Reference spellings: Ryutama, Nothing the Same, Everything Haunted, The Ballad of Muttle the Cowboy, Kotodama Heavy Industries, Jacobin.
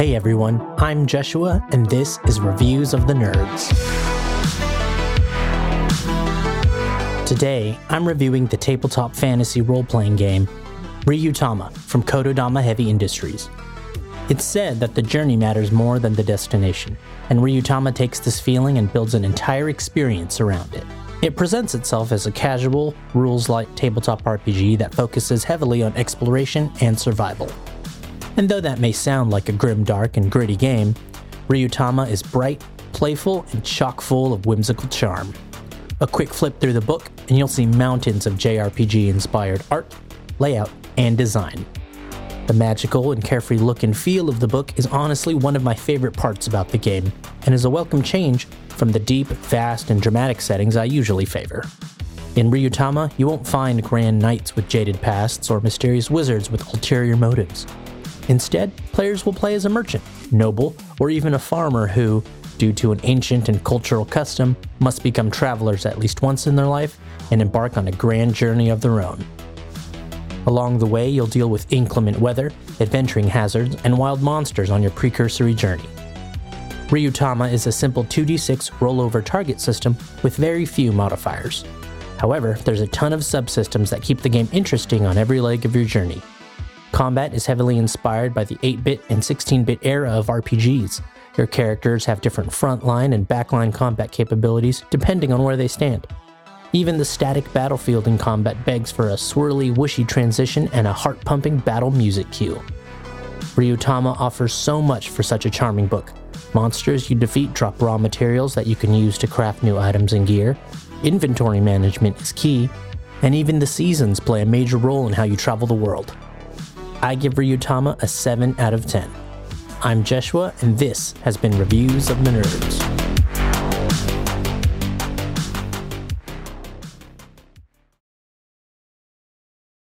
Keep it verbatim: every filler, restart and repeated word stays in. Hey everyone, I'm Jeshua, and this is Reviews of the Nerds. Today, I'm reviewing the tabletop fantasy role-playing game, Ryutama from Kotodama Heavy Industries. It's said that the journey matters more than the destination, and Ryutama takes this feeling and builds an entire experience around it. It presents itself as a casual, rules-light tabletop R P G that focuses heavily on exploration and survival. And though that may sound like a grim, dark, and gritty game, Ryutama is bright, playful, and chock-full of whimsical charm. A quick flip through the book, and you'll see mountains of J R P G-inspired art, layout, and design. The magical and carefree look and feel of the book is honestly one of my favorite parts about the game, and is a welcome change from the deep, vast, and dramatic settings I usually favor. In Ryutama, you won't find grand knights with jaded pasts or mysterious wizards with ulterior motives. Instead, players will play as a merchant, noble, or even a farmer who, due to an ancient and cultural custom, must become travelers at least once in their life and embark on a grand journey of their own. Along the way, you'll deal with inclement weather, adventuring hazards, and wild monsters on your precursory journey. Ryutama is a simple two d six rollover target system with very few modifiers. However, there's a ton of subsystems that keep the game interesting on every leg of your journey. Combat is heavily inspired by the eight-bit and sixteen-bit era of R P Gs. Your characters have different frontline and backline combat capabilities depending on where they stand. Even the static battlefield in combat begs for a swirly, whooshy transition and a heart-pumping battle music cue. Ryutama offers so much for such a charming book. Monsters you defeat drop raw materials that you can use to craft new items and gear. Inventory management is key, and even the seasons play a major role in how you travel the world. I give Ryutama a seven out of ten. I'm Jeshua, and this has been Reviews of the Nerds.